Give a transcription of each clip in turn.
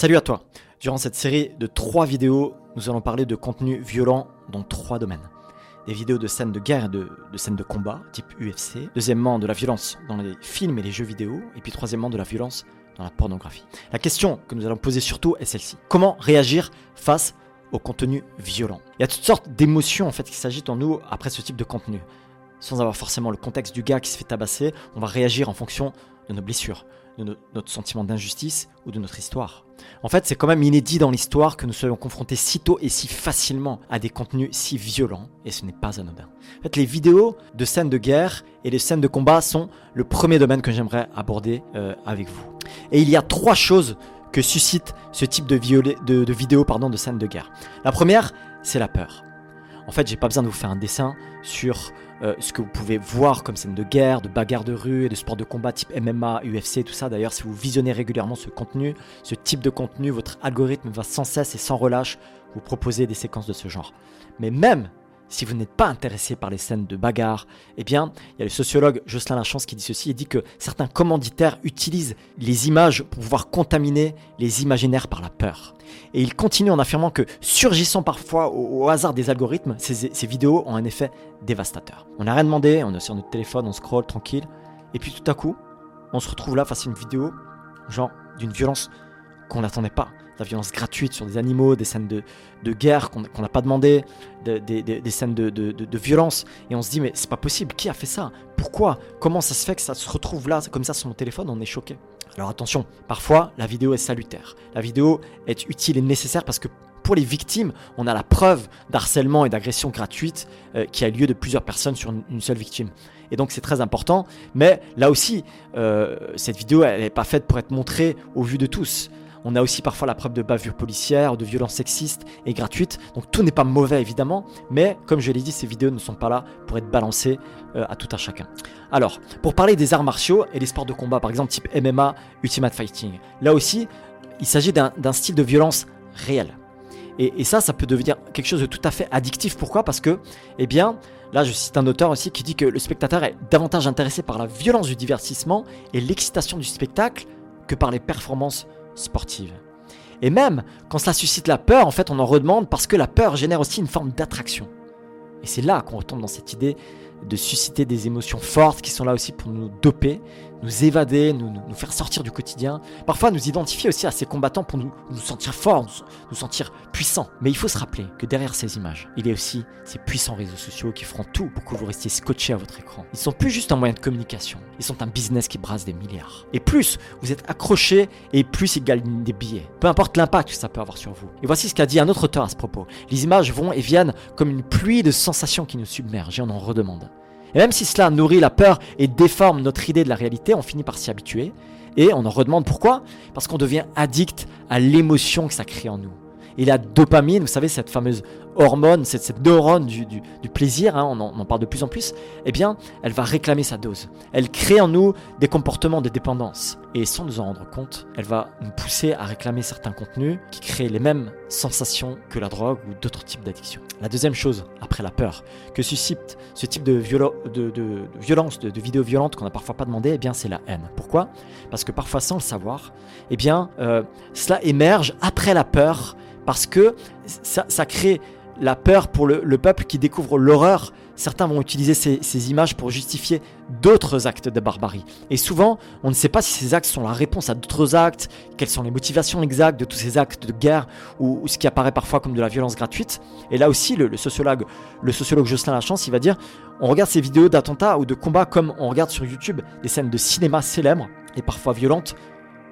Salut à toi. Durant cette série de 3 vidéos, nous allons parler de contenu violent dans 3 domaines. Des vidéos de scènes de guerre et de scènes de combat, type UFC. Deuxièmement, de la violence dans les films et les jeux vidéo. Et puis troisièmement, de la violence dans la pornographie. La question que nous allons poser surtout est celle-ci. Comment réagir face au contenu violent? Il y a toutes sortes d'émotions en fait qui s'agitent en nous après ce type de contenu. Sans avoir forcément le contexte du gars qui se fait tabasser, on va réagir en fonction de nos blessures, de notre sentiment d'injustice ou de notre histoire. En fait, c'est quand même inédit dans l'histoire que nous soyons confrontés si tôt et si facilement à des contenus si violents, et ce n'est pas anodin. En fait, les vidéos de scènes de guerre et les scènes de combat sont le premier domaine que j'aimerais aborder avec vous. Et il y a 3 choses que suscite ce type de vidéos de scènes de guerre. La première, c'est la peur. En fait, j'ai pas besoin de vous faire un dessin sur ce que vous pouvez voir comme scène de guerre, de bagarre de rue et de sport de combat type MMA, UFC, tout ça. D'ailleurs, si vous visionnez régulièrement ce type de contenu, votre algorithme va sans cesse et sans relâche vous proposer des séquences de ce genre. Mais même si vous n'êtes pas intéressé par les scènes de bagarre, eh bien, il y a le sociologue Jocelyn Lachance qui dit ceci, il dit que certains commanditaires utilisent les images pour pouvoir contaminer les imaginaires par la peur. Et il continue en affirmant que, surgissant parfois au hasard des algorithmes, ces vidéos ont un effet dévastateur. On n'a rien demandé, on est sur notre téléphone, on scrolle tranquille, et puis tout à coup, on se retrouve là face à une vidéo, genre d'une violence qu'on n'attendait pas. La violence gratuite sur des animaux, des scènes de guerre qu'on n'a pas demandé, des scènes de violence. Et on se dit, mais c'est pas possible, qui a fait ça? Pourquoi? Comment ça se fait que ça se retrouve là, comme ça, sur mon téléphone? On est choqué. Alors attention, parfois, la vidéo est salutaire. La vidéo est utile et nécessaire parce que pour les victimes, on a la preuve d'harcèlement et d'agression gratuite qui a lieu de plusieurs personnes sur une seule victime. Et donc c'est très important. Mais là aussi, cette vidéo, elle n'est pas faite pour être montrée au vu de tous. On a aussi parfois la preuve de bavures policières, de violences sexistes et gratuites. Donc tout n'est pas mauvais évidemment, mais comme je l'ai dit, ces vidéos ne sont pas là pour être balancées à tout un chacun. Alors, pour parler des arts martiaux et des sports de combat, par exemple type MMA, Ultimate Fighting, là aussi, il s'agit d'un style de violence réel. Et ça peut devenir quelque chose de tout à fait addictif. Pourquoi ? Parce que, eh bien, là je cite un auteur aussi qui dit que le spectateur est davantage intéressé par la violence du divertissement et l'excitation du spectacle que par les performances sportive. Et même quand cela suscite la peur, en fait on en redemande parce que la peur génère aussi une forme d'attraction. Et c'est là qu'on retombe dans cette idée de susciter des émotions fortes qui sont là aussi pour nous doper, nous évader, nous faire sortir du quotidien. Parfois nous identifier aussi à ces combattants pour nous sentir forts, nous sentir puissants. Mais il faut se rappeler que derrière ces images, il y a aussi ces puissants réseaux sociaux qui feront tout pour que vous restiez scotché à votre écran. Ils ne sont plus juste un moyen de communication, ils sont un business qui brasse des milliards. Et plus vous êtes accroché et plus ils gagnent des billets. Peu importe l'impact que ça peut avoir sur vous. Et voici ce qu'a dit un autre auteur à ce propos. Les images vont et viennent comme une pluie de sensations qui nous submerge et on en redemande. Et même si cela nourrit la peur et déforme notre idée de la réalité, on finit par s'y habituer et on en redemande pourquoi ? Parce qu'on devient addict à l'émotion que ça crée en nous. Et la dopamine, vous savez, cette fameuse hormone, cette neurone du plaisir, hein, on en parle de plus en plus, eh bien, elle va réclamer sa dose. Elle crée en nous des comportements de dépendance. Et sans nous en rendre compte, elle va nous pousser à réclamer certains contenus qui créent les mêmes sensations que la drogue ou d'autres types d'addictions. La deuxième chose, après la peur, que suscite ce type de violence, de vidéos violentes qu'on n'a parfois pas demandé, eh bien, c'est la haine. Pourquoi ? Parce que parfois, sans le savoir, eh bien, cela émerge après la peur parce que ça crée la peur pour le peuple qui découvre l'horreur. Certains vont utiliser ces images pour justifier d'autres actes de barbarie. Et souvent, on ne sait pas si ces actes sont la réponse à d'autres actes, quelles sont les motivations exactes de tous ces actes de guerre ou ce qui apparaît parfois comme de la violence gratuite. Et là aussi, le sociologue Jocelyn Lachance, il va dire on regarde ces vidéos d'attentats ou de combats comme on regarde sur YouTube des scènes de cinéma célèbres et parfois violentes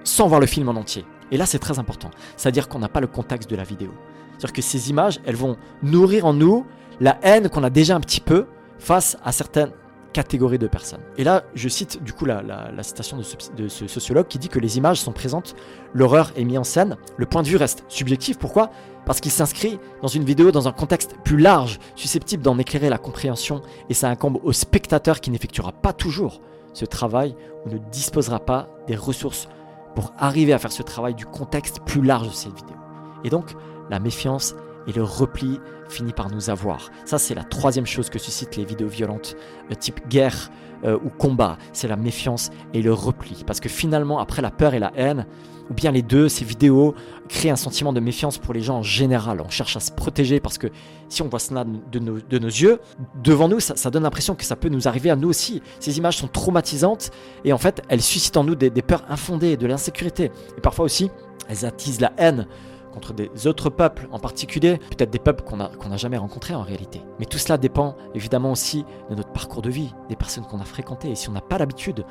sans voir le film en entier. Et là, c'est très important. C'est-à-dire qu'on n'a pas le contexte de la vidéo. C'est-à-dire que ces images, elles vont nourrir en nous la haine qu'on a déjà un petit peu face à certaines catégories de personnes. Et là, je cite du coup la citation de ce sociologue qui dit que les images sont présentes, l'horreur est mise en scène, le point de vue reste subjectif. Pourquoi ? Parce qu'il s'inscrit dans une vidéo dans un contexte plus large, susceptible d'en éclairer la compréhension, et ça incombe au spectateur qui n'effectuera pas toujours ce travail ou ne disposera pas des ressources pour arriver à faire ce travail du contexte plus large de cette vidéo. Et donc, la méfiance et le repli finit par nous avoir. Ça, c'est la troisième chose que suscitent les vidéos violentes type guerre ou combat. C'est la méfiance et le repli. Parce que finalement, après la peur et la haine, ou bien les deux, ces vidéos créent un sentiment de méfiance pour les gens en général. On cherche à se protéger parce que si on voit cela de nos yeux, devant nous, ça donne l'impression que ça peut nous arriver à nous aussi. Ces images sont traumatisantes et en fait, elles suscitent en nous des peurs infondées, de l'insécurité. Et parfois aussi, elles attisent la haine contre des autres peuples en particulier, peut-être des peuples qu'on n'a jamais rencontrés en réalité. Mais tout cela dépend évidemment aussi de notre parcours de vie, des personnes qu'on a fréquentées. Et si on n'a pas l'habitude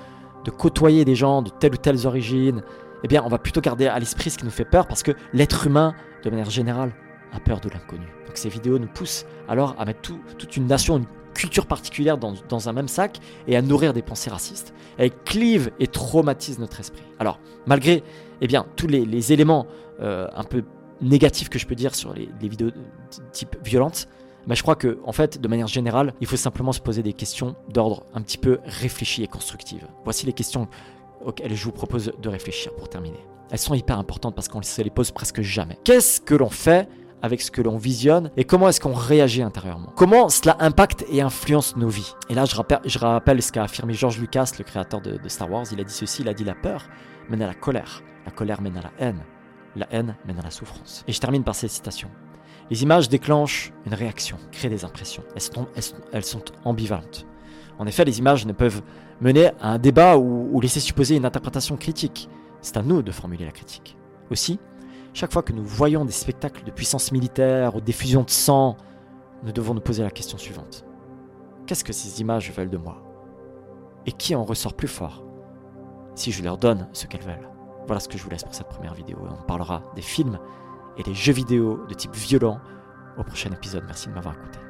de côtoyer des gens de telle ou telle origine, eh bien on va plutôt garder à l'esprit ce qui nous fait peur parce que l'être humain, de manière générale, a peur de l'inconnu. Donc ces vidéos nous poussent alors à mettre toute une nation, une culture particulière dans un même sac et à nourrir des pensées racistes. Elles clivent et traumatisent notre esprit. Alors malgré tous les éléments un peu négatifs que je peux dire sur les vidéos type violente, mais je crois que, en fait, de manière générale, il faut simplement se poser des questions d'ordre un petit peu réfléchi et constructive. Voici les questions auxquelles je vous propose de réfléchir pour terminer. Elles sont hyper importantes parce qu'on se les pose presque jamais. Qu'est-ce que l'on fait avec ce que l'on visionne et comment est-ce qu'on réagit intérieurement? Comment cela impacte et influence nos vies? Et là, je rappelle ce qu'a affirmé George Lucas, le créateur de Star Wars. Il a dit ceci, il a dit la peur mène à la colère mène à la haine mène à la souffrance. Et je termine par cette citation. Les images déclenchent une réaction, créent des impressions. Elles sont ambivalentes. En effet, les images ne peuvent mener à un débat ou laisser supposer une interprétation critique. C'est à nous de formuler la critique. Aussi, chaque fois que nous voyons des spectacles de puissance militaire ou d'effusion de sang, nous devons nous poser la question suivante. Qu'est-ce que ces images veulent de moi? Et qui en ressort plus fort si je leur donne ce qu'elles veulent? Voilà ce que je vous laisse pour cette première vidéo. On parlera des films et les jeux vidéo de type violent au prochain épisode. Merci de m'avoir écouté.